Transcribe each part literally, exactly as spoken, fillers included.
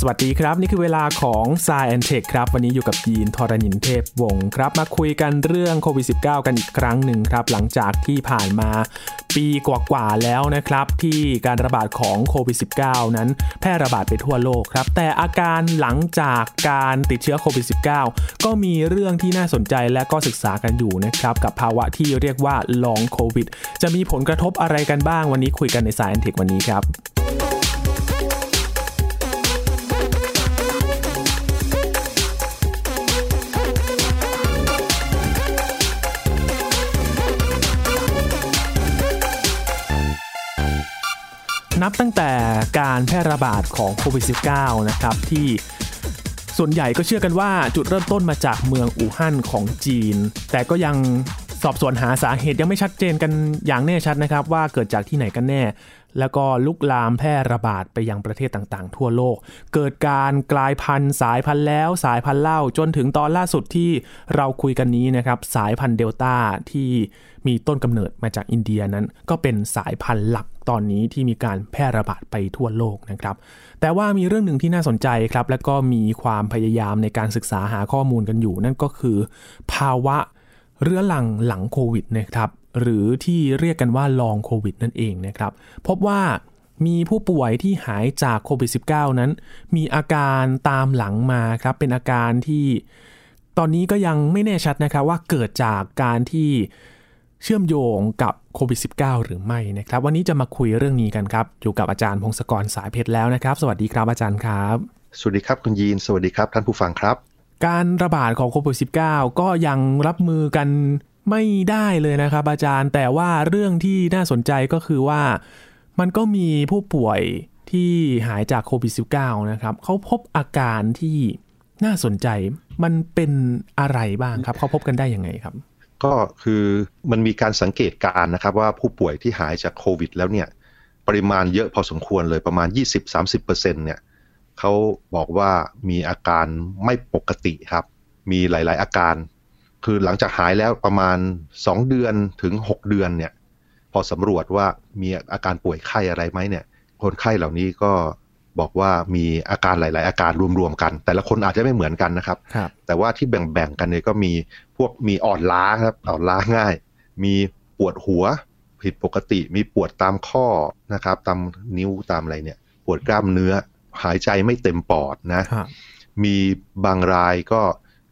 สวัสดีครับนี่คือเวลาของ Science and Tech ครับวันนี้อยู่กับยีนทรณินเทพวงศ์ครับมาคุยกันเรื่องโควิด สิบเก้า กันอีกครั้งหนึ่งครับหลังจากที่ผ่านมาปีกว่าๆแล้วนะครับที่การระบาดของโควิด สิบเก้า นั้นแพร่ระบาดไปทั่วโลกครับแต่อาการหลังจากการติดเชื้อโควิด สิบเก้า ก็มีเรื่องที่น่าสนใจและก็ศึกษากันอยู่นะครับกับภาวะที่เรียกว่า Long COVID จะมีผลกระทบอะไรกันบ้างวันนี้คุยกันใน Science and Tech วันนี้ครับนับตั้งแต่การแพร่ระบาดของโควิด สิบเก้า นะครับที่ส่วนใหญ่ก็เชื่อกันว่าจุดเริ่มต้นมาจากเมืองอู่ฮั่นของจีนแต่ก็ยังสอบสวนหาสาเหตุยังไม่ชัดเจนกันอย่างแน่ชัดนะครับว่าเกิดจากที่ไหนกันแน่แล้วก็ลุกลามแพร่ระบาดไปยังประเทศต่างๆทั่วโลกเกิดการกลายพันธุ์สายพันธุ์แล้วสายพันธุ์เล่าจนถึงตอนล่าสุดที่เราคุยกันนี้นะครับสายพันธุ์เดลต้าที่มีต้นกำเนิดมาจากอินเดียนั้นก็เป็นสายพันธุ์หลักตอนนี้ที่มีการแพร่ระบาดไปทั่วโลกนะครับแต่ว่ามีเรื่องหนึ่งที่น่าสนใจครับและก็มีความพยายามในการศึกษาหาข้อมูลกันอยู่นั่นก็คือภาวะเรื้อรังหลังโควิดนะครับหรือที่เรียกกันว่าลองโควิดนั่นเองนะครับพบว่ามีผู้ป่วยที่หายจากโควิด สิบเก้า นั้นมีอาการตามหลังมาครับเป็นอาการที่ตอนนี้ก็ยังไม่แน่ชัดนะครับว่าเกิดจากการที่เชื่อมโยงกับโควิด สิบเก้า หรือไม่นะครับวันนี้จะมาคุยเรื่องนี้กันครับอยู่กับอาจารย์พงศกรสายเพชรแล้วนะครับสวัสดีครับอาจารย์ครับสวัสดีครับคุณยีนสวัสดีครับท่านผู้ฟังครับการระบาดของโควิด สิบเก้า ก็ยังรับมือกันไม่ได้เลยนะครับอาจารย์แต่ว่าเรื่องที่น่าสนใจก็คือว่ามันก็มีผู้ป่วยที่หายจากโควิด สิบเก้า นะครับเขาพบอาการที่น่าสนใจมันเป็นอะไรบ้างครับเขาพบกันได้ยังไงครับก็คือมันมีการสังเกตการนะครับว่าผู้ป่วยที่หายจากโควิดแล้วเนี่ยปริมาณเยอะพอสมควรเลยประมาณ ยี่สิบถึงสามสิบเปอร์เซ็นต์ เนี่ยเขาบอกว่ามีอาการไม่ปกติครับมีหลายๆอาการคือหลังจากหายแล้วประมาณสองเดือนถึงหกเดือนเนี่ยพอสำรวจว่ามีอาการป่วยไข้อะไรไหมเนี่ยคนไข้เหล่านี้ก็บอกว่ามีอาการหลายๆอาการรวมๆกันแต่ละคนอาจจะไม่เหมือนกันนะครับแต่ว่าที่แบ่งๆกันเนี่ยก็มีพวกมีอ่อนล้าครับอ่อนล้าง่ายมีปวดหัวผิดปกติมีปวดตามข้อนะครับตามนิ้วตามอะไรเนี่ยปวดกล้ามเนื้อหายใจไม่เต็มปอดนะมีบางรายก็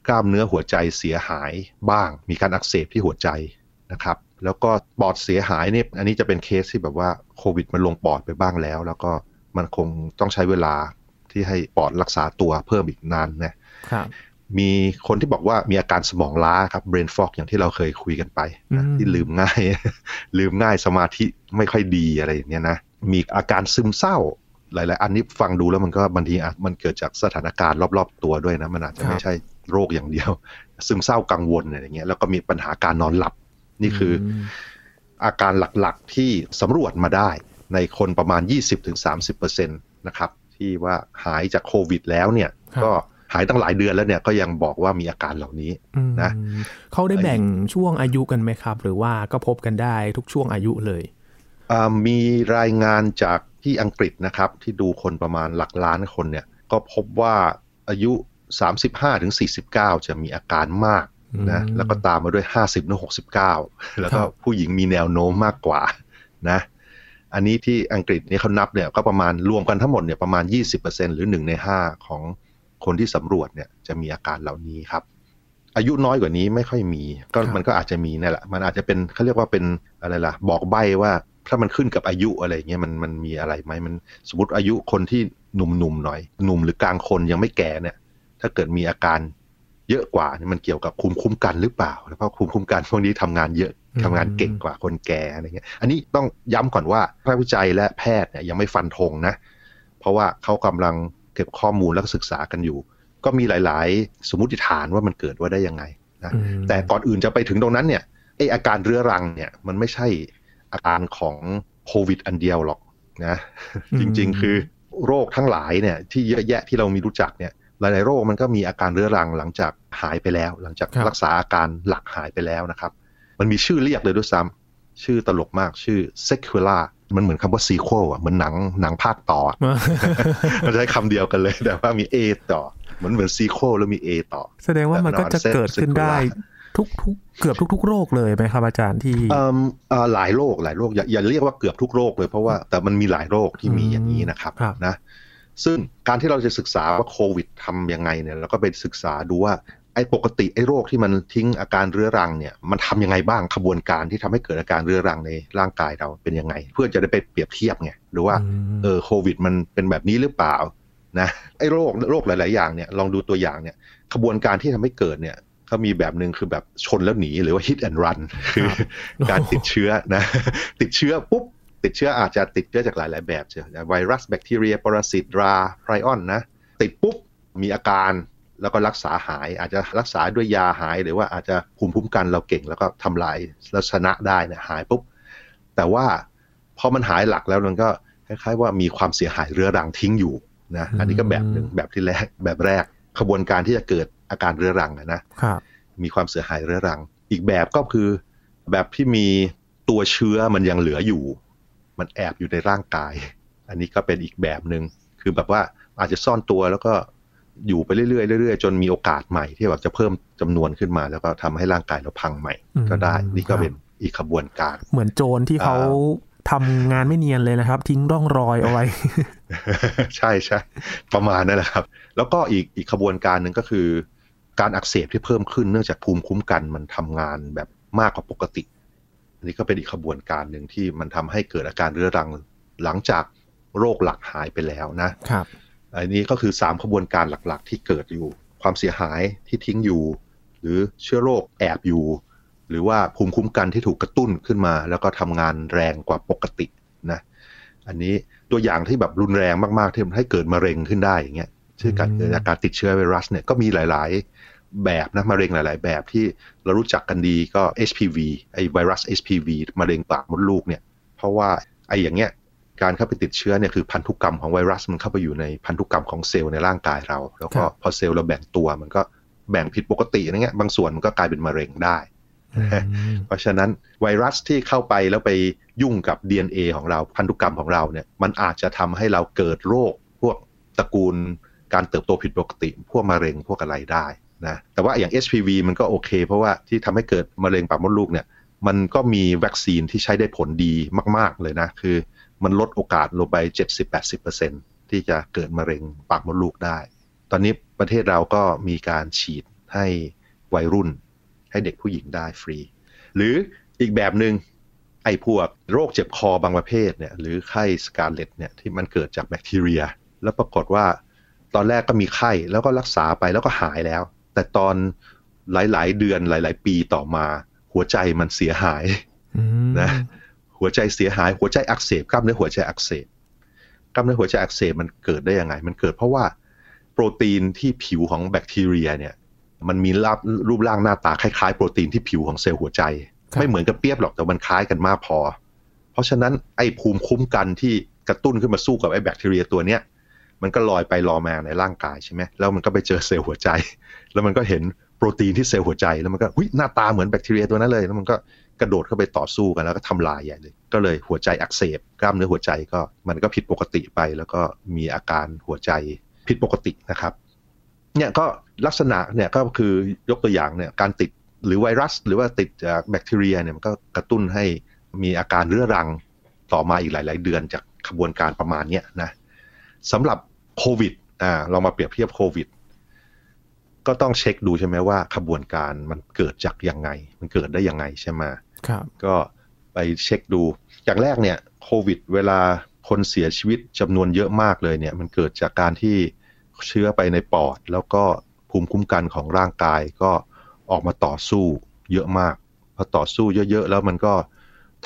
กล้ามเนื้อหัวใจเสียหายบ้างมีการอักเสบที่หัวใจนะครับแล้วก็ปอดเสียหายเนี่ยอันนี้จะเป็นเคสที่แบบว่าโควิดมันลงปอดไปบ้างแล้วแล้วก็มันคงต้องใช้เวลาที่ให้ปอดรักษาตัวเพิ่มอีกนานนะมีคนที่บอกว่ามีอาการสมองล้าครับ brain fog อย่างที่เราเคยคุยกันไปนะที่ลืมง่าย ลืมง่ายสมาธิไม่ค่อยดีอะไรอย่างเงี้ยนะมีอาการซึมเศร้าหลายๆอันนี้ฟังดูแล้วมันก็บางทีมันเกิดจากสถานการณ์รอบๆตัวด้วยนะมันอาจจะไม่ใช่โรคอย่างเดียวซึมเศร้ากังวลอะไรเงี้ยแล้วก็มีปัญหาการนอนหลับนี่คืออาการหลักๆที่สำรวจมาได้ในคนประมาณ ยี่สิบถึงสามสิบเปอร์เซ็นต์ นะครับที่ว่าหายจากโควิดแล้วเนี่ยก็หายตั้งหลายเดือนแล้วเนี่ยก็ยังบอกว่ามีอาการเหล่านี้นะเขาได้แบ่งช่วงอายุกันไหมครับหรือว่าก็พบกันได้ทุกช่วงอายุเลยมีรายงานจากที่อังกฤษนะครับที่ดูคนประมาณหลักล้านคนเนี่ยก็พบว่าอายุ สามสิบห้าถึงสี่สิบเก้า จะมีอาการมากนะแล้วก็ตามมาด้วย ห้าสิบถึงหกสิบเก้า แล้วก็ผู้หญิงมีแนวโน้มมากกว่านะอันนี้ที่อังกฤษนี่เขานับเนี่ยก็ประมาณรวมกันทั้งหมดเนี่ยประมาณ ยี่สิบเปอร์เซ็นต์ หรือหนึ่งในห้าของคนที่สำรวจเนี่ยจะมีอาการเหล่านี้ครับอายุน้อยกว่านี้ไม่ค่อยมีก็มันก็อาจจะมีนั่นแหละมันอาจจะเป็นเขาเรียกว่าเป็นอะไรล่ะบอกใบ้ว่าถ้ามันขึ้นกับอายุอะไรเงี้ยมันมันมีอะไรไหมมันสมมติอายุคนที่หนุ่มๆหน่อยหนุ่มหรือกลางคนยังไม่แก่เนี่ยถ้าเกิดมีอาการเยอะกว่านี่มันเกี่ยวกับภูมิคุ้มกันหรือเปล่าเพราะภูมิคุ้มกันพวกนี้ทำงานเยอะทำงานเก่งกว่าคนแก่อะไรเงี้ยอันนี้ต้องย้ำก่อนว่าภาควิจัยและแพทย์เนี่ยยังไม่ฟันธงนะเพราะว่าเขากำลังเก็บข้อมูลและศึกษากันอยู่ก็มีหลายๆสมมติฐานว่ามันเกิดว่าได้ยังไงนะแต่ก่อนอื่นจะไปถึงตรงนั้นเนี่ยไอ้อาการเรื้อรังเนี่ยมันไม่ใช่อาการของโควิดอันเดียวหรอกนะจริงๆคือโรคทั้งหลายเนี่ยที่เยอะแยะที่เรามีรู้จักเนี่ยหลายๆโรคมันก็มีอาการเรื้อรังหลังจากหายไปแล้วหลังจากรักษาอาการหลักหายไปแล้วนะครับมันมีชื่อเรียกเลยด้วยซ้ำ ชื่อตลกมากชื่อ sequela มันเหมือนคำว่า sequel อ่ะเหมือนหนังหนังภาคต่อ มันใช้คำเดียวกันเลยแต่ว่ามี A ต่อเหมือนเหมือน sequel แล้วมี A ต่อแสดงว่ามันก็จะเกิดขึ้นได้ทุกๆเกือบทุกๆโรคเลยไหมครับอาจารย์ที่เอ่ออ่าหลายโรคหลายโรคอย่าอย่าเรียกว่าเกือบทุกโรคเลยเพราะว่าแต่มันมีหลายโรคที่มีอย่างนี้นะครับนะซึ่งการที่เราจะศึกษาว่าโควิดทำยังไงเนี่ยเราก็ไปศึกษาดูว่าไอ้ปกติไอ้โรคที่มันทิ้งอาการเรื้อรังเนี่ยมันทำยังไงบ้างขบวนการที่ทำให้เกิดอาการเรื้อรังในร่างกายเราเป็นยังไงเพื่อจะได้ไปเปรียบเทียบไงหรือว่าเออโควิดมันเป็นแบบนี้หรือเปล่านะไอ้โรคโรคหลายๆอย่างเนี่ยลองดูตัวอย่างเนี่ยขบวนการที่ทำให้เกิดเนี่ยเขามีแบบนึงคือแบบชนแล้วหนีหรือว่า hit and run คือการติดเชื้อนะติดเชื้อปุ๊บติดเชื้ออาจจะติดเชื้อจากหลายๆแบบเช่นไวรัสแบคทีเรียปรสิตราไพรออนนะติดปุ๊บมีอาการแล้วก็รักษาหายอาจจะรักษาด้วยยาหายหรือว่าอาจจะภูมิคุ้มกันเราเก่งแล้วก็ทำลายแล้วชนะได้นะหายปุ๊บแต่ว่าพอมันหายหลักแล้วมันก็คล้ายๆว่ามีความเสียหายเรื้อรังทิ้งอยู่นะอันนี้ก็แบบนึงแบบที่แรกแบบแรกขบวนการที่จะเกิดอาการเรื้อรังนะมีความเสียหายเรื้อรังอีกแบบก็คือแบบที่มีตัวเชื้อมันยังเหลืออยู่มันแอบอยู่ในร่างกายอันนี้ก็เป็นอีกแบบนึงคือแบบว่าอาจจะซ่อนตัวแล้วก็อยู่ไปเรื่อยๆเรื่อยๆจนมีโอกาสใหม่ที่แบบจะเพิ่มจำนวนขึ้นมาแล้วก็ทำให้ร่างกายเราพังใหม่ก็ได้นี่ก็เป็นอีกขบวนการเหมือนโจรที่เขาทำงานไม่เนียนเลยนะครับทิ้งร่องรอยเอาไว้ ใช่ใช่ประมาณนั่นแหละครับแล้วก็อีกอีกขบวนการนึงก็คือการอักเสบที่เพิ่มขึ้นเนื่องจากภูมิคุ้มกันมันทำงานแบบมากกว่าปกติอันนี้ก็เป็นอีกขบวนการนึงที่มันทำให้เกิดอาการเรื้อรังหลังจากโรคหลักหายไปแล้วนะครับอันนี้ก็คือสามขบวนการหลักๆที่เกิดอยู่ความเสียหายที่ทิ้งอยู่หรือเชื้อโรคแอบอยู่หรือว่าภูมิคุ้มกันที่ถูกกระตุ้นขึ้นมาแล้วก็ทำงานแรงกว่าปกตินะอันนี้ตัวอย่างที่แบบรุนแรงมากๆที่ทำให้เกิดมะเร็งขึ้นได้อย่างเงี้ยชื่อการเกิดอาการติดเชื้อไวรัสเนี่ยก็มีหลายๆแบบนะมะเร็งหลายๆแบบที่เรารู้จักกันดีก็ เอช พี วี ไอไวรัส เอช พี วี มะเร็งปากมดลูกเนี่ยเพราะว่าไออย่างเงี้ยการเข้าไปติดเชื้อเนี่ยคือพันธุกรรมของไวรัสมันเข้าไปอยู่ในพันธุกรรมของเซลล์ในร่างกายเราแล้วก็พอเซลล์เราแบ่งตัวมันก็แบ่งผิดปกติอะไรเงี้ยบางส่วนมันก็กลายเป็นมะเร็งได้ เพราะฉะนั้นไวรัสที่เข้าไปแล้วไปยุ่งกับ ดี เอ็น เอ ของเราพันธุกรรมของเราเนี่ยมันอาจจะทำให้เราเกิดโรคพวกตระกูลการเติบโตผิดปกติพวกมะเร็งพวกอะไรได้นะแต่ว่าอย่าง เอช พี วี มันก็โอเคเพราะว่าที่ทำให้เกิดมะเร็งปากมดลูกเนี่ยมันก็มีวัคซีนที่ใช้ได้ผลดีมากๆเลยนะคือมันลดโอกาสลงไป เจ็ดสิบถึงแปดสิบเปอร์เซ็นต์ ที่จะเกิดมะเร็งปากมดลูกได้ตอนนี้ประเทศเราก็มีการฉีดให้วัยรุ่นให้เด็กผู้หญิงได้ฟรีหรืออีกแบบนึงไอ้พวกโรคเจ็บคอบางประเภทเนี่ยหรือไข้สการ์เล็ตเนี่ยที่มันเกิดจากแบคทีเรียแล้วปรากฏว่าตอนแรกก็มีไข้แล้วก็รักษาไปแล้วก็หายแล้วแต่ตอนหลายๆเดือนหลายๆปีต่อมาหัวใจมันเสียหาย mm. นะหัวใจเสียหายหัวใจอักเสบกล้ามเนื้อหัวใจอักเสบกล้ามเนื้อหัวใจอักเสบมันเกิดได้ยังไงมันเกิดเพราะว่าโปรตีนที่ผิวของแบคทีเรียเนี่ยมันมีรูปร่างหน้าตาคล้ายๆโปรตีนที่ผิวของเซลล์หัวใจ okay. ไม่เหมือนกันเปรียบหรอกแต่มันคล้ายกันมากพอเพราะฉะนั้นไอ้ภูมิคุ้มกันที่กระตุ้นขึ้นมาสู้กับไอ้แบคทีเรียตัวเนี้ยมันก็ลอยไปลอยมาในร่างกายใช่ไหมแล้วมันก็ไปเจอเซลล์หัวใจแล้วมันก็เห็นโปรตีนที่เซลล์หัวใจแล้วมันก็หน้าตาเหมือนแบคทีเรียตัวนั้นเลยแล้วมันก็กระโดดเข้าไปต่อสู้กันแล้วก็ทำลายใหญ่เลยก็เลยหัวใจอักเสบกล้ามเนื้อหัวใจก็มันก็ผิดปกติไปแล้วก็มีอาการหัวใจผิดปกตินะครับเนี่ยก็ลักษณะเนี่ยก็คือยกตัวอย่างเนี่ยการติดหรือไวรัสหรือว่าติดจากแบคทีเรียเนี่ยมันก็กระตุ้นให้มีอาการเรื้อรังต่อมาอีกหลายๆเดือนจากขบวนการประมาณนี้นะสำหรับโควิดอ่าเรามาเปรียบเทียบโควิดก็ต้องเช็คดูใช่ไหมว่าขบวนการมันเกิดจากยังไงมันเกิดได้ยังไงใช่ไหมครับก็ไปเช็คดูอย่างแรกเนี่ยโควิดเวลาคนเสียชีวิตจำนวนเยอะมากเลยเนี่ยมันเกิดจากการที่เชื้อไปในปอดแล้วก็ภูมิคุ้มกันของร่างกายก็ออกมาต่อสู้เยอะมากพอต่อสู้เยอะๆแล้วมันก็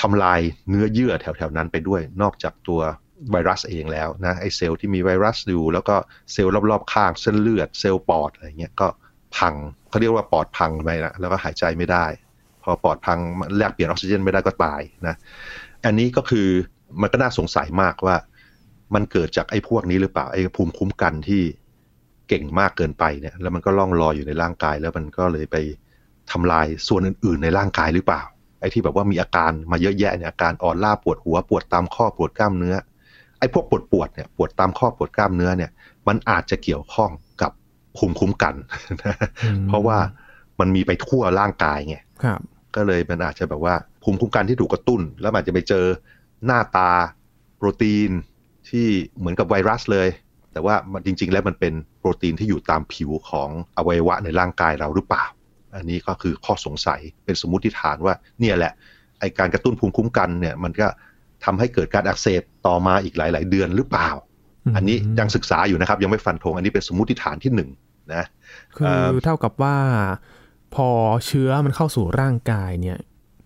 ทำลายเนื้อเยื่อแถวๆนั้นไปด้วยนอกจากตัวไวรัสเองแล้วนะไอเซลล์ที่มีไวรัสอยู่แล้วก็เซลล์รอบๆข้างเส้นเลือดเซลล์ปอดอะไรเงี้ยก็พังเขาเรียกว่าปอดพังไปนะแล้วก็หายใจไม่ได้พอปอดพังแลกเปลี่ยนออกซิเจนไม่ได้ก็ตายนะอันนี้ก็คือมันก็น่าสงสัยมากว่ามันเกิดจากไอ้พวกนี้หรือเปล่าไอ้ภูมิคุ้มกันที่เก่งมากเกินไปเนี่ยแล้วมันก็ล่องลอยอยู่ในร่างกายแล้วมันก็เลยไปทำลายส่วนอื่นๆในร่างกายหรือเปล่า ไอ้ที่แบบว่ามีอาการมาเยอะแยะเนี่ยอาการอ่อนล้าปวดหัวปวดตามข้อปวดกล้ามเนื้อไอ้พวกปวดปวดเนี่ยปวดตามข้อปวดกล้ามเนื้อเนี่ยมันอาจจะเกี่ยวข้องกับภูมิคุ้มกันเพราะว่ามันมีไปทั่วร่างกายไงก็เลยมันอาจจะแบบว่าภูมิคุ้มกันที่ถูกกระตุ้นแล้วอาจจะไปเจอหน้าตาโปรตีนที่เหมือนกับไวรัสเลยแต่ว่ามันจริงๆแล้วมันเป็นโปรตีนที่อยู่ตามผิวของอวัยวะในร่างกายเราหรือเปล่าอันนี้ก็คือข้อสงสัยเป็นสมมติฐานว่าเนี่ยแหละไอ้การกระตุ้นภูมิคุ้มกันเนี่ยมันก็ทำให้เกิดการอักเสบต่อมาอีกหลายๆเดือนหรือเปล่าอันนี้ยังศึกษาอยู่นะครับยังไม่ฟันธงอันนี้เป็นสมมติฐานที่หนึ่งนะคือเท่ากับว่าพอเชื้อมันเข้าสู่ร่างกายเนี่ย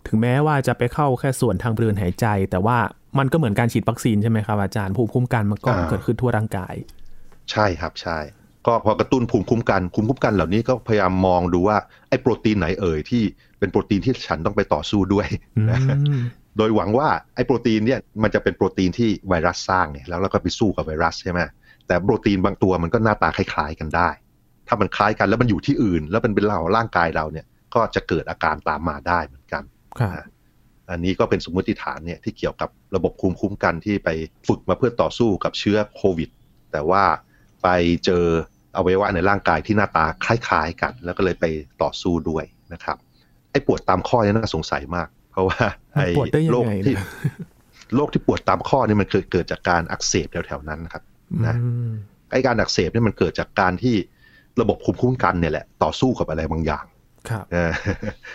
ถึงแม้ว่าจะไปเข้าแค่ส่วนทางเรือนหายใจแต่ว่ามันก็เหมือนการฉีดวัคซีนใช่ไหมครับอาจารย์ภูมิคุ้มกันมันก็เกิดขึ้นทั่วร่างกายใช่ครับใช่ก็พอกระตุ้นภูมิคุ้มกันภูมิคุ้มกันเหล่านี้ก็พยายามมองดูว่าไอ้โปรตีนไหนเอ่ยที่เป็นโปรตีนที่ฉันต้องไปต่อสู้ด้วยนะโดยหวังว่าไอ้โปรตีนเนี่ยมันจะเป็นโปรตีนที่ไวรัสสร้างเนี่ยแล้วเราก็ไปสู้กับไวรัสใช่ไหมแต่โปรตีนบางตัวมันก็หน้าตาคล้ายๆกันได้ถ้ามันคล้ายกันแล้วมันอยู่ที่อื่นแล้วมันเป็นเราร่างกายเราเนี่ยก็จะเกิดอาการตามมาได้เหมือนกันอันนี้ก็เป็นสมมติฐานเนี่ยที่เกี่ยวกับระบบภูมิคุ้มกันที่ไปฝึกมาเพื่อต่อสู้กับเชื้อโควิดแต่ว่าไปเจออวัยวะในร่างกายที่หน้าตาคล้ายๆกันแล้วก็เลยไปต่อสู้ด้วยนะครับไอ้ปวดตามข้อนี่น่าสงสัยมากเพราะว่าไอ้โรคที่โรคที่ปวดตามข้อนี่มันเกิดจากการอักเสบแถวๆนั้นนะครับนะไอ้การอักเสบนี่มันเกิดจากการที่ระบบภูมิคุ้มกันเนี่ยแหละต่อสู้กับอะไรบางอย่าง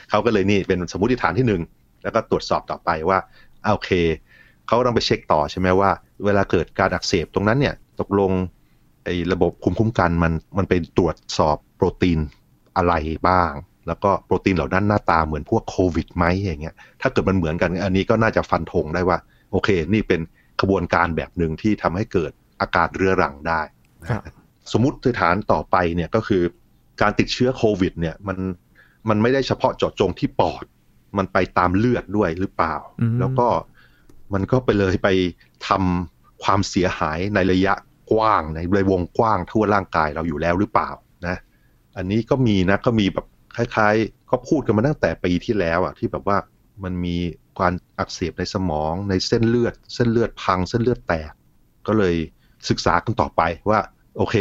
เขาก็เลยนี่เป็นสมมติฐานที่หนึ่งแล้วก็ตรวจสอบต่อไปว่าโอเคเขาต้องไปเช็คต่อใช่ไหมว่าเวลาเกิดการอักเสบตรงนั้นเนี่ยตกลงไอ้ระบบภูมิคุ้มกันมันมันไปตรวจสอบโปรตีนอะไรบ้างแล้วก็โปรตีนเหล่านั้นหน้าตาเหมือนพวกโควิดไหมอย่างเงี้ยถ้าเกิดมันเหมือนกันอันนี้ก็น่าจะฟันธงได้ว่าโอเคนี่เป็นกระบวนการแบบนึงที่ทำให้เกิดอาการเรื้อรังได้สมมติฐานต่อไปเนี่ยก็คือการติดเชื้อโควิดเนี่ยมันมันไม่ได้เฉพาะเจาะจงที่ปอดมันไปตามเลือดด้วยหรือเปล่าแล้วก็มันก็ไปเลยไปทำความเสียหายในระยะกว้างในวงกว้างทั่วร่างกายเราอยู่แล้วหรือเปล่านะอันนี้ก็มีนะก็มีแบบคล้ายๆก็พูดกันมาตั้งแต่ปีที่แล้วอ่ะที่แบบว่ามันมีการอักเสบในสมองในเส้นเลือดเส้นเลือดพังเส้นเลือดแตกก็เลยศึกษากันต่อไปว่าโอเค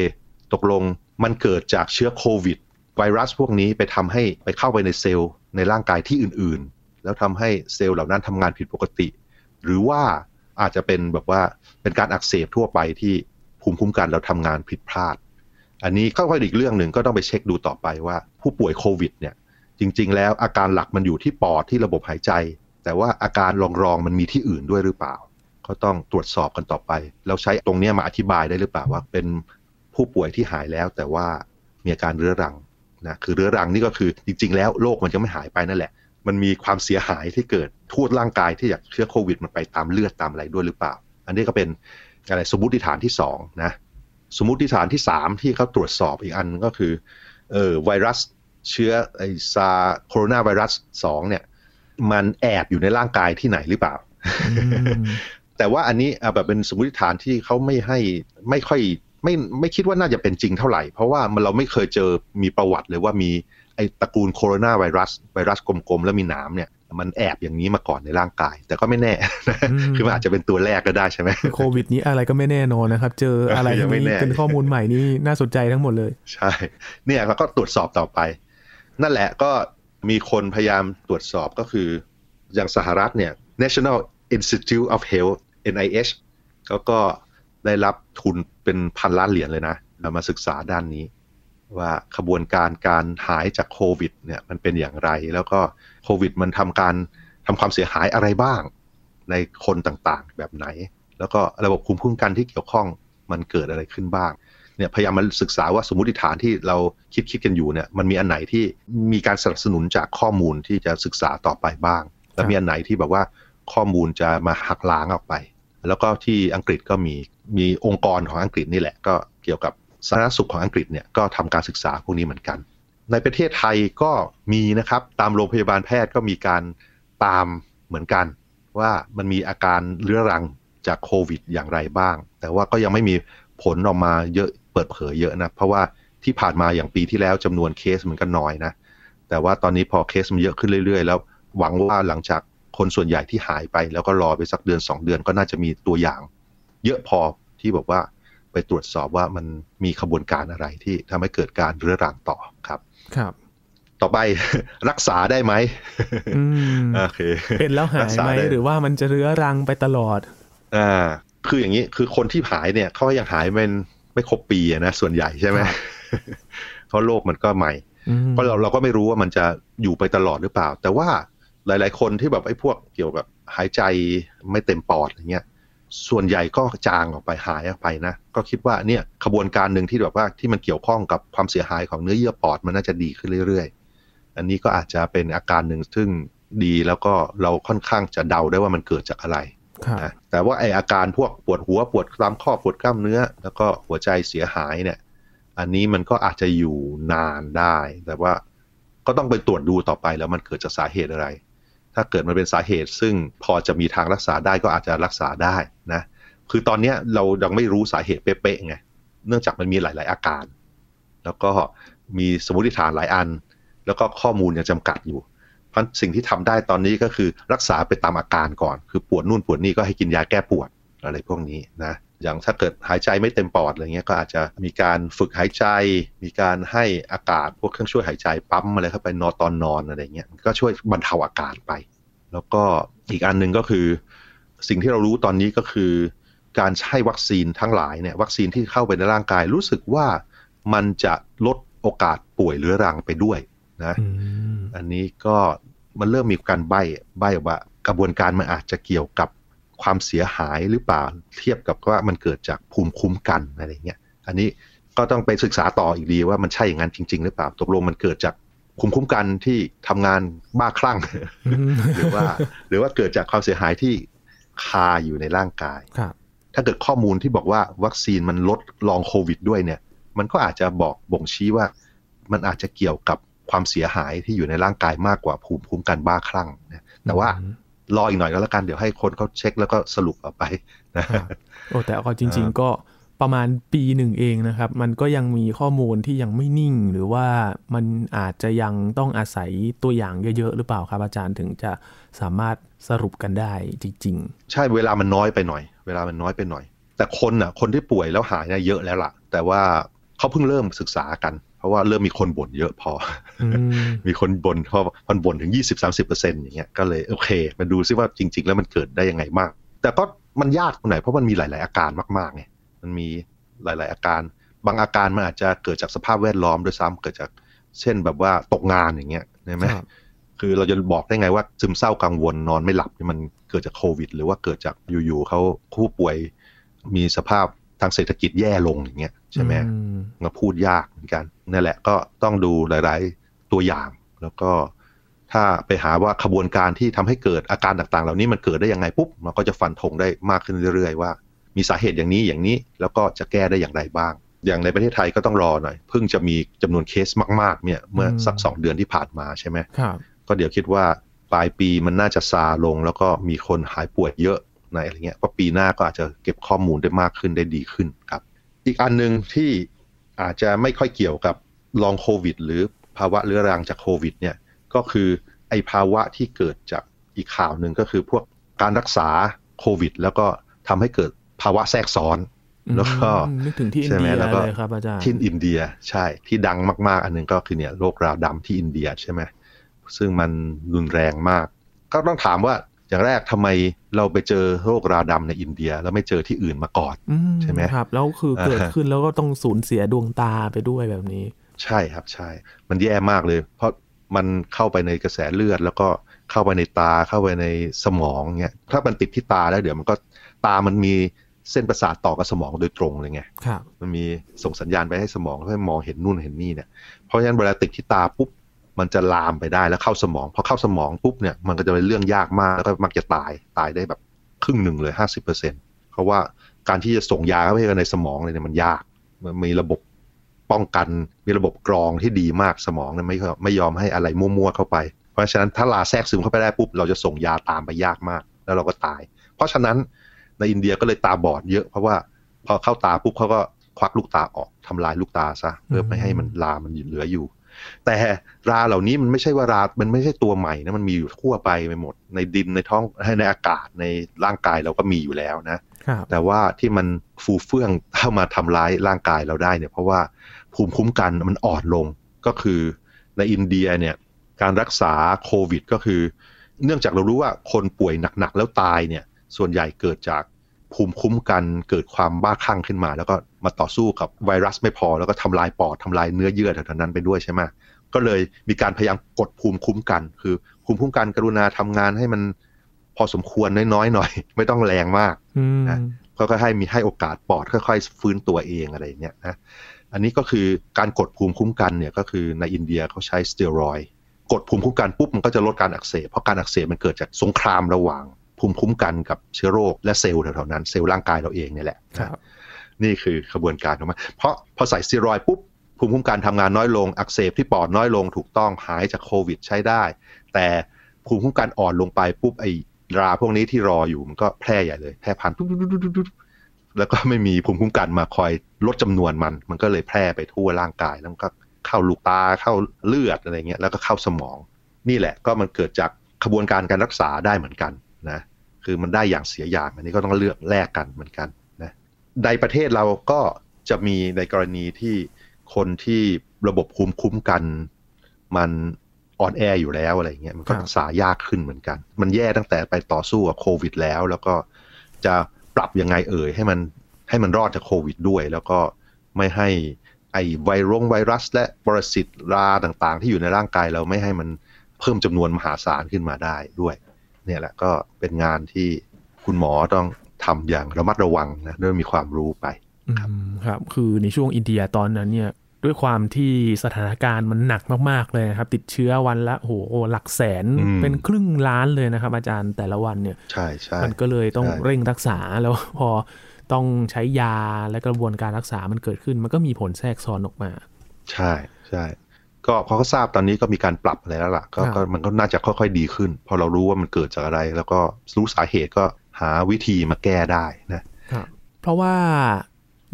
ตกลงมันเกิดจากเชื้อโควิดไวรัสพวกนี้ไปทำให้ไปเข้าไปในเซลล์ในร่างกายที่อื่นๆแล้วทำให้เซลล์เหล่านั้นทำงานผิดปกติหรือว่าอาจจะเป็นแบบว่าเป็นการอักเสบทั่วไปที่ภูมิคุ้มกันเราทำงานผิดพลาดอันนี้ค่อยๆอีกเรื่องหนึ่งก็ต้องไปเช็คดูต่อไปว่าผู้ป่วยโควิดเนี่ยจริงๆแล้วอาการหลักมันอยู่ที่ปอดที่ระบบหายใจแต่ว่าอาการรองๆมันมีที่อื่นด้วยหรือเปล่าก็ต้องตรวจสอบกันต่อไปแล้วใช้ตรงนี้มาอธิบายได้หรือเปล่าว่าเป็นผู้ป่วยที่หายแล้วแต่ว่ามีอาการเรื้อรังนะคือเรื้อรังนี่ก็คือจริงๆแล้วโรคมันจะไม่หายไปนั่นแหละมันมีความเสียหายที่เกิดทั่วร่างกายที่จากเชื้อโควิดมันไปตามเลือดตามอะไรด้วยหรือเปล่าอันนี้ก็เป็นอะไรสมมติฐานที่สองนะสมมติฐานที่สามที่เขาตรวจสอบอีกอันก็คือเอ่อไวรัสเชื้อไอ้ซาโคโรนาไวรัสสองเนี่ยมันแอบอยู่ในร่างกายที่ไหนหรือเปล่า แต่ว่าอันนี้แบบเป็นสมมติฐานที่เขาไม่ให้ไม่ค่อยไม่ไม่คิดว่าน่าจะเป็นจริงเท่าไหร่เพราะว่ามันเราไม่เคยเจอมีประวัติเลยว่ามีไอ้ตระกูลโคโรนาไวรัสไวรัสกลมๆแล้วมีหนามเนี่ยมันแอบอย่างนี้มาก่อนในร่างกายแต่ก็ไม่แน่ คือมันอาจจะเป็นตัวแรกก็ได้ใช่ไหมโควิดนี้อะไรก็ไม่แน่นอนนะครับเจออะไรยังไม่แน่เป็นข้อมูลใหม่นี่น่าสนใจทั้งหมดเลยใช่เนี่ยแล้วก็ตรวจสอบต่อไปนั่นแหละก็มีคนพยายามตรวจสอบก็คืออย่างสหรัฐเนี่ย National Institute of Health เอ็น ไอ เอช แล้วก็ได้รับทุนเป็นพันล้านเหรียญเลยนะมาศึกษาด้านนี้ว่าขบวนการการหายจากโควิดเนี่ยมันเป็นอย่างไรแล้วก็โควิดมันทำการทำความเสียหายอะไรบ้างในคนต่างๆแบบไหนแล้วก็ระบบภูมิคุ้มกันที่เกี่ยวข้องมันเกิดอะไรขึ้นบ้างเนี่ยพยายามมาศึกษาว่าสมมติฐานที่เราคิดๆกันอยู่เนี่ยมันมีอันไหนที่มีการสนับสนุนจากข้อมูลที่จะศึกษาต่อไปบ้างและมีอันไหนที่แบบว่าข้อมูลจะมาหักล้างออกไปแล้วก็ที่อังกฤษก็มีมีองค์กรของอังกฤษนี่แหละก็เกี่ยวกับสาธารณสุขของอังกฤษเนี่ยก็ทำการศึกษาพวกนี้เหมือนกันในประเทศไทยก็มีนะครับตามโรงพยาบาลแพทย์ก็มีการตามเหมือนกันว่ามันมีอาการเรื้อรังจากโควิดอย่างไรบ้างแต่ว่าก็ยังไม่มีผลออกมาเยอะเปิดเผยเยอะนะเพราะว่าที่ผ่านมาอย่างปีที่แล้วจำนวนเคสมันก็น้อยนะแต่ว่าตอนนี้พอเคสมันเยอะขึ้นเรื่อยๆแล้ว หวังว่าหลังจากคนส่วนใหญ่ที่หายไปแล้วก็รอไปสักเดือนสองเดือนก็น่าจะมีตัวอย่างเยอะพอที่บอกว่าไปตรวจสอบว่ามันมีขบวนการอะไรที่ทำให้เกิดการเรื้อรังต่อครับครับต่อไปรักษาได้ไหมโอเคเป็นแล้วหายไหมหรือว่ามันจะเรื้อรังไปตลอดอ่าคืออย่างนี้คือคนที่หายเนี่ยเขาอยากหายเป็นไม่ครบปีนะส่วนใหญ่ใช่ไหมเพราะโรคมันก็ใหม่เพราะเราเราก็ไม่รู้ว่ามันจะอยู่ไปตลอดหรือเปล่าแต่ว่าหลายๆคนที่แบบไอ้พวกเกี่ยวกับหายใจไม่เต็มปอดอะไรเงี้ยส่วนใหญ่ก็จางออกไปหายออกไปนะก็คิดว่าเนี่ยขบวนการหนึ่งที่แบบว่าที่มันเกี่ยวข้องกับความเสียหายของเนื้อเยื่อปอดมันน่าจะดีขึ้นเรื่อยๆอันนี้ก็อาจจะเป็นอาการหนึ่งซึ่งดีแล้วก็เราค่อนข้างจะเดาได้ว่ามันเกิดจากอะไรนะแต่ว่าไอ้อาการพวกปวดหัวปวดตามข้อปวดกล้ามเนื้อแล้วก็หัวใจเสียหายเนี่ยอันนี้มันก็อาจจะอยู่นานได้แต่ว่าก็ต้องไปตรวจดูต่อไปแล้วมันเกิดจากสาเหตุอะไรถ้าเกิดมันเป็นสาเหตุซึ่งพอจะมีทางรักษาได้ก็อาจจะรักษาได้นะคือตอนนี้เรายังไม่รู้สาเหตุเป๊ะๆไงเนื่องจากมันมีหลายๆอาการแล้วก็มีสมมติฐานหลายอันแล้วก็ข้อมูลยังจำกัดอยู่เพราะสิ่งที่ทำได้ตอนนี้ก็คือรักษาไปตามอาการก่อนคือปวดนู่นปวดนี่ก็ให้กินยาแก้ปวดอะไรพวกนี้นะอย่างถ้าเกิดหายใจไม่เต็มปอดอะไรเงี้ยก็อาจจะมีการฝึกหายใจมีการให้อากาศพวกเครื่องช่วยหายใจปั๊มอะไรเข้าไปนอนตอนนอนอะไรเงี้ยก็ช่วยบรรเทาอาการไปแล้วก็อีกอันนึงก็คือสิ่งที่เรารู้ตอนนี้ก็คือการใช้วัคซีนทั้งหลายเนี่ยวัคซีนที่เข้าไปในร่างกายรู้สึกว่ามันจะลดโอกาสป่วยเรื้อรังไปด้วยนะ mm. อันนี้ก็มันเริ่มมีการใบ้ใบ้ว่ากระบวนการมันอาจจะเกี่ยวกับความเสียหายหรือเปล่าเทียบกับว่ามันเกิดจากภูมิคุ้มกันอะไรเงี้ยอันนี้ก็ต้องไปศึกษาต่ออีกดีว่ามันใช่อย่างนั้นจริงๆหรือเปล่าตกลงมันเกิดจากภูมิคุ้มกันที่ทำงานบ้าคลั่ง หรือว่าหรือว่าเกิดจากความเสียหายที่คาอยู่ในร่างกาย ถ้าเกิดข้อมูลที่บอกว่าวัคซีนมันลดลองโควิดด้วยเนี่ยมันก็อาจจะบอกบ่งชี้ว่ามันอาจจะเกี่ยวกับความเสียหายที่อยู่ในร่างกายมากกว่าภูมิคุ้มกันบ้าคลั่งนะแต่ว่ารออีกหน่อยก็แล้วกันเดี๋ยวให้คนเขาเช็คแล้วก็สรุปออกไปนะโอ้แต่เอาจริงๆก็ประมาณปีหนึ่งเองนะครับมันก็ยังมีข้อมูลที่ยังไม่นิ่งหรือว่ามันอาจจะยังต้องอาศัยตัวอย่างเยอะๆหรือเปล่าครับอาจารย์ถึงจะสามารถสรุปกันได้จริงๆใช่เวลามันน้อยไปหน่อยเวลามันน้อยไปหน่อยแต่คนอ่ะคนที่ป่วยแล้วหายเนี่ยเยอะแล้วล่ะแต่ว่าเขาเพิ่งเริ่มศึกษากันเพราะว่าเริ่มมีคนบ่นเยอะพอ มีคนบ่นพอมันบ่นถึง ยี่สิบถึงสามสิบเปอร์เซ็นต์ อย่างเงี้ยก็เลยโอเคมาดูซิว่าจริงๆแล้วมันเกิดได้ยังไงมากแต่ก็มันยากตรงไหนเพราะมันมีหลายๆอาการมากๆไงมันมีหลายๆอาการบางอาการมันอาจจะเกิดจากสภาพแวดล้อมด้วยซ้ำเกิดจากเช่นแบบว่าตกงานอย่างเงี้ยใช่ไหม คือเราจะบอกได้ไงว่าซึมเศร้ากังวลนอนไม่หลับนี่มันเกิดจากโควิดหรือว่าเกิดจากอยู่ๆเขาผู้ป่วยมีสภาพทางเศรษฐกิจแย่ลงอย่างเงี้ยใช่ไหมก็พูดยากเหมือนกันนั่นแหละก็ต้องดูหลายๆตัวอย่างแล้วก็ถ้าไปหาว่าขบวนการที่ทำให้เกิดอาการต่างๆเหล่านี้มันเกิดได้ยังไงปุ๊บเราก็จะฟันธงได้มากขึ้นเรื่อยๆว่ามีสาเหตุอย่างนี้อย่างนี้แล้วก็จะแก้ได้อย่างไรบ้างอย่างในประเทศไทยก็ต้องรอหน่อยเพิ่งจะมีจำนวนเคสมากๆเนี่ยเมื่อสักสองเดือนที่ผ่านมาใช่ไหมก็เดี๋ยวคิดว่าปลายปีมันน่าจะซาลงแล้วก็มีคนหายป่วยเยอะในอะไรเงี้ยเพราะปีหน้าก็อาจจะเก็บข้อมูลได้มากขึ้นได้ดีขึ้นครับอีกอันนึงที่อาจจะไม่ค่อยเกี่ยวกับลองโควิดหรือภาวะเรื้อรังจากโควิดเนี่ยก็คือไอ้ภาวะที่เกิดจากอีกข่าวนึงก็คือพวกการรักษาโควิดแล้วก็ทำให้เกิดภาวะแทรกซ้อนแล้วก็นึกถึงที่อินเดียเลยครับอาจารย์ที่อินเดียใช่ที่ดังมากๆอันนึงก็คือเนี่ยโรคราวดำที่อินเดียใช่ไหมซึ่งมันรุนแรงมากก็ต้องถามว่าอย่างแรกทำไมเราไปเจอโรคราดำในอินเดียแล้วไม่เจอที่อื่นมาก่อนใช่ไหมครับแล้วคือเกิดขึ้นแล้วก็ต้องสูญเสียดวงตาไปด้วยแบบนี้ใช่ครับใช่มันแย่มากเลยเพราะมันเข้าไปในกระแสเลือดแล้วก็เข้าไปในตาเข้าไปในสมองเงี้ยถ้ามันติดที่ตาแล้วเดี๋ยวมันก็ตามันมีเส้นประสาทต่อกับสมองโดยตรงเลยไงมันมีส่งสัญญาณไปให้สมองให้มองเห็นนู่นเห็นนี่เนี่ยเพราะฉะนั้นเวลาติดที่ตาปุ๊บมันจะลามไปได้แล้วเข้าสมองพอเข้าสมองปุ๊บเนี่ยมันก็จะเป็นเรื่องยากมากแล้วก็มักจะตายตายได้แบบครึ่งหนึ่งเลย ห้าสิบเปอร์เซ็นต์ เพราะว่าการที่จะส่งยาเข้าไปในสมองเลยเนี่ยมันยากมันมีระบบป้องกันมีระบบกรองที่ดีมากสมองเนี่ยไม่ไม่ยอมให้อะไรมั่วๆเข้าไปเพราะฉะนั้นถ้าลาแทรกซึมเข้าไปได้ปุ๊บเราจะส่งยาตามไปยากมากแล้วเราก็ตายเพราะฉะนั้นในอินเดียก็เลยตาบอดเยอะเพราะว่าพอเข้าตาปุ๊บเขาก็ควักลูกตาออกทำลายลูกตาซะเพื่อไม่ให้มันลามันเหลืออยู่ แต่ราเหล่านี้มันไม่ใช่ว่ารามันไม่ใช่ตัวใหม่นะมันมีอยู่ทั่วไปไปหมดในดินในท้องในอากาศในร่างกายเราก็มีอยู่แล้วนะแต่ว่าที่มันฟูเฟื่องเข้ามาทำร้ายร่างกายเราได้เนี่ยเพราะว่าภูมิคุ้มกันมันอ่อนลงก็คือในอินเดียเนี่ยการรักษาโควิดก็คือเนื่องจากเรารู้ว่าคนป่วยหนักๆแล้วตายเนี่ยส่วนใหญ่เกิดจากภูมิคุ้มกันเกิดความบ้าคลั่งขึ้นมาแล้วก็มาต่อสู้กับไวรัสไม่พอแล้วก็ทำลายปอดทำลายเนื้อเยื่อแถวๆนั้นไปด้วยใช่ไหมก็เลยมีการพยายามกดภูมิคุ้มกันคือภูมิคุ้มกันกรุณาทำงานให้มันพอสมควรน้อยๆหน่อยไม่ต้องแรงมากนะก็ให้มีให้โอกาสปอดค่อยๆฟื้นตัวเองอะไรเงี้ยนะอันนี้ก็คือการกดภูมิคุ้มกันเนี่ยก็คือในอินเดียเขาใช้สเตียรอยด์กดภูมิคุ้มกันปุ๊บมันก็จะลดการอักเสบเพราะการอักเสบมันเกิดจากสงครามระหว่างภูมิคุ้มกันกับเชื้อโรคและเซลล์แถวๆนั้นเซลล์ร่างกายเราเองเนี่ยแหละนี่คือขบวนการของมันเพราะพอใส่สเตียรอยด์ปุ๊บภูมิคุ้มกันทำงานน้อยลงอักเสบที่ปอดน้อยลงถูกต้องหายจากโควิดใช้ได้แต่ภูมิคุ้มกันอ่อนลงไปปุ๊บไอ้ราพวกนี้ที่รออยู่มันก็แพร่ใหญ่เลยแพร่พันธุ์แล้วก็ไม่มีภูมิคุ้มกันมาคอยลดจำนวนมันมันก็เลยแพร่ไปทั่วร่างกายแล้วก็เข้าลูกตาเข้าเลือดอะไรเงี้ยแล้วก็เข้าสมองนี่แหละก็มันเกิดจากขบวนการการรักษาได้เหมือนกันนะคือมันได้อย่างเสียอย่างอันนี้ก็ต้องเลือกแลกกันเหมือนกันนะในประเทศเราก็จะมีในกรณีที่คนที่ระบบภูมิคุ้มกันมันอ่อนแออยู่แล้วอะไรเงี้ยมันก็รักษายากขึ้นเหมือนกันมันแย่ตั้งแต่ไปต่อสู้กับโควิดแล้วแล้วก็จะปรับยังไงเอ่ยให้มันให้มันรอดจากโควิดด้วยแล้วก็ไม่ให้ไอไวรงไวรัสและปรสิตราต่างๆที่อยู่ในร่างกายเราไม่ให้มันเพิ่มจำนวนมหาศาลขึ้นมาได้ด้วยเนี่ยแหละก็เป็นงานที่คุณหมอต้องทำอย่างระมัดระวังนะด้วยมีความรู้ไปครับครับคือในช่วงอินเดียตอนนั้นเนี่ยด้วยความที่สถานการณ์มันหนักมากๆเลยนะครับติดเชื้อวันละโหหลักแสนเป็นครึ่งล้านเลยนะครับอาจารย์แต่ละวันเนี่ยใช่ใช่มันก็เลยต้องเร่งรักษาแล้วพอต้องใช้ยาและกระบวนการรักษามันเกิดขึ้นมันก็มีผลแทรกซ้อนออกมาใช่ใช่ก็พอเขาทราบตอนนี้ก็มีการปรับอะไรแล้วล่ะก็มันก็น่าจะค่อยๆดีขึ้นพอเรารู้ว่ามันเกิดจากอะไรแล้วก็รู้สาเหตุก็หาวิธีมาแก้ได้นะเพราะว่า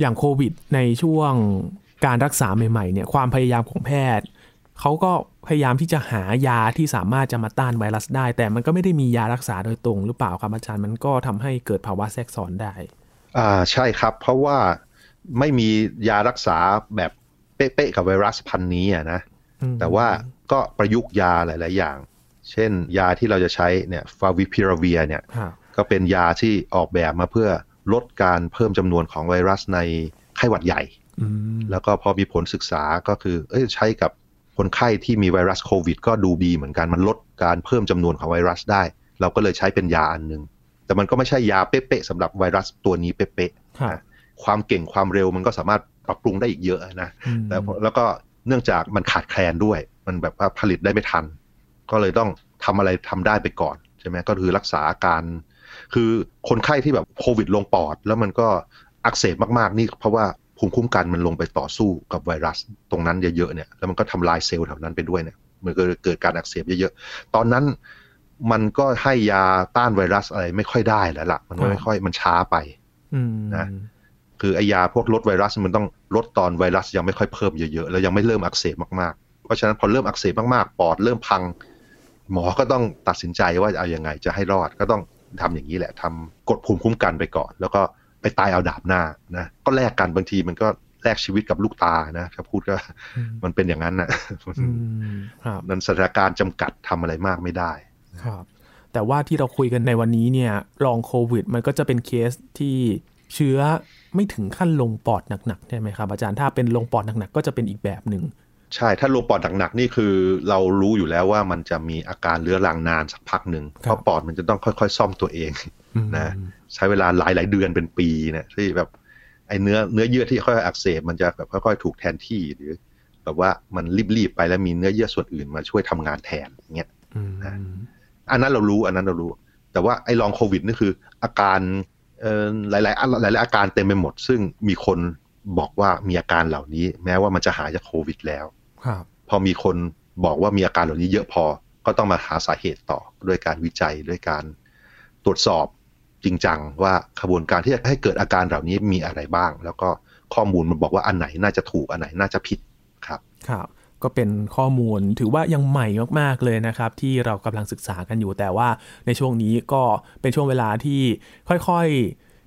อย่างโควิดในช่วงการรักษาใหม่ๆเนี่ยความพยายามของแพทย์เขาก็พยายามที่จะหายาที่สามารถจะมาต้านไวรัสได้แต่มันก็ไม่ได้มียารักษาโดยตรงหรือเปล่าครับอาจารย์มันก็ทำให้เกิดภาวะแทรกซ้อนได้อ่าใช่ครับเพราะว่าไม่มียารักษาแบบเป๊ะๆกับไวรัสพันนี้นะแต่ว่าก็ประยุกต์ยาหลายๆอย่างเช่นยาที่เราจะใช้เนี่ยฟาวิพิราเวียเนี่ยก็เป็นยาที่ออกแบบมาเพื่อลดการเพิ่มจำนวนของไวรัสในไข้หวัดใหญ่แล้วก็พอมีผลศึกษาก็คือเอ้ยใช้กับคนไข้ที่มีไวรัสโควิดก็ดูดีเหมือนกันมันลดการเพิ่มจำนวนของไวรัสได้เราก็เลยใช้เป็นยาอันนึงแต่มันก็ไม่ใช่ยาเป๊ะๆสำหรับไวรัสตัวนี้เป๊ะๆความเก่งความเร็วมันก็สามารถปรับปรุงได้อีกเยอะนะแต่แล้วก็เนื่องจากมันขาดแคลนด้วยมันแบบว่าผลิตได้ไม่ทันก็เลยต้องทำอะไรทำได้ไปก่อนใช่ไหมก็คือรักษาอาการคือคนไข้ที่แบบโควิดลงปอดแล้วมันก็อักเสบมากๆนี่เพราะว่าภูมิคุ้มกันมันลงไปต่อสู้กับไวรัสตรงนั้นเยอะๆเนี่ยแล้วมันก็ทำลายเซลล์แถวนั้นไปด้วยเนี่ยมันก็เกิดการอักเสบเยอะๆตอนนั้นมันก็ให้ยาต้านไวรัสอะไรไม่ค่อยได้แล้วล่ะมันไม่ค่อยมันช้าไปนะคือไอยาพวกลดไวรัสมันต้องลดตอนไวรัสยังไม่ค่อยเพิ่มเยอะๆแล้วยังไม่เริ่มอักเสบมากๆเพราะฉะนั้นพอเริ่มอักเสบมากๆปอดเริ่มพังหมอก็ต้องตัดสินใจว่าจะเอายังไงจะให้รอดก็ต้องทำอย่างนี้แหละทำกดภูมิคุ้มกันไปก่อนแล้วก็ไปตายเอาดาบหน้านะก็แลกกันบางทีมันก็แลกชีวิตกับลูกตานะถ้าพูดก็มันเป็นอย่างนั้นนะมันสถานการณ์จำกัดทำอะไรมากไม่ได้ครับแต่ว่าที่เราคุยกันในวันนี้เนี่ยลองโควิดมันก็จะเป็นเคสที่เชื้อไม่ถึงขั้นลงปอดหนักๆใช่ไหมครับอาจารย์ถ้าเป็นลงปอดหนักๆก็จะเป็นอีกแบบหนึ่งใช่ถ้าลงปอดหนักๆนี่คือเรารู้อยู่แล้วว่ามันจะมีอาการเรื้อรังนานสักพักหนึ่งเพราะปอดมันจะต้องค่อยๆซ่อมตัวเองนะใช้เวลาหลายๆเดือนเป็นปีนะที่แบบไอ้เนื้อเนื้อเยื่อที่ค่อยๆอักเสบมันจะแบบค่อยๆถูกแทนที่หรือแบบว่ามันรีบๆไปแล้วมีเนื้อเยื่อส่วนอื่นมาช่วยทำงานแทนอย่างเงี้ยนะอันนั้นเรารู้อันนั้นเรารู้แต่ว่าไอ้ลองโควิดนี่คืออาการหลายๆหลายๆอาการเต็มไปหมดซึ่งมีคนบอกว่ามีอาการเหล่านี้แม้ว่ามันจะหายจากโควิดแล้วพอมีคนบอกว่ามีอาการเหล่านี้เยอะพอก็ต้องมาหาสาเหตุต่อด้วยการวิจัยด้วยการตรวจสอบจริงจังว่าขบวนการที่จะให้เกิดอาการเหล่านี้มีอะไรบ้างแล้วก็ข้อมูลมันบอกว่าอันไหนน่าจะถูกอันไหนน่าจะผิดครับครับ ก็เป็นข้อมูลถือว่ายังใหม่มากๆเลยนะครับที่เรากำลังศึกษากันอยู่แต่ว่าในช่วงนี้ก็เป็นช่วงเวลาที่ค่อยๆ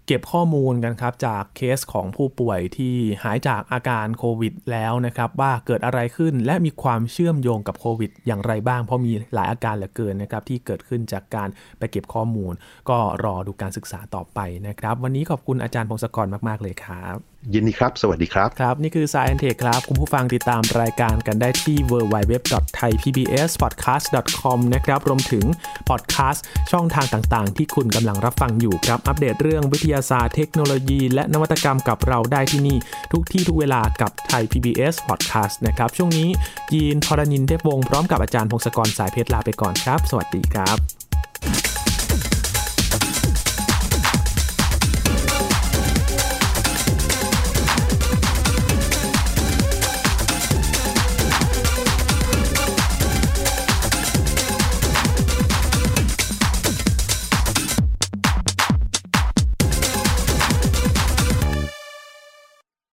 เก็บข้อมูลกันครับจากเคสของผู้ป่วยที่หายจากอาการโควิดแล้วนะครับว่าเกิดอะไรขึ้นและมีความเชื่อมโยงกับโควิดอย่างไรบ้างเพราะมีหลายอาการเหลือเกินนะครับที่เกิดขึ้นจากการไปเก็บข้อมูลก็รอดูการศึกษาต่อไปนะครับวันนี้ขอบคุณอาจารย์พงศกรมากๆเลยครับยินดีครับสวัสดีครับครับนี่คือ Science Tech ครับคุณผู้ฟังติดตามรายการกันได้ที่ ดับเบิลยู ดับเบิลยู ดับเบิลยู ดอท ไทย พี บี เอส พอดแคสต์ ดอท คอม นะครับรวมถึง podcast ช่องทางต่างๆที่คุณกำลังรับฟังอยู่ครับอัปเดตเรื่องวิทยาศาสตร์เทคโนโลยีและนวัตกรรมกับเราได้ที่นี่ทุกที่ทุกเวลากับ Thai พี บี เอส Podcast นะครับช่วงนี้ยีน ธรณินทร์ เทพวงศ์พร้อมกับอาจารย์พงศกรสายเพชรลาไปก่อนครับสวัสดีครับ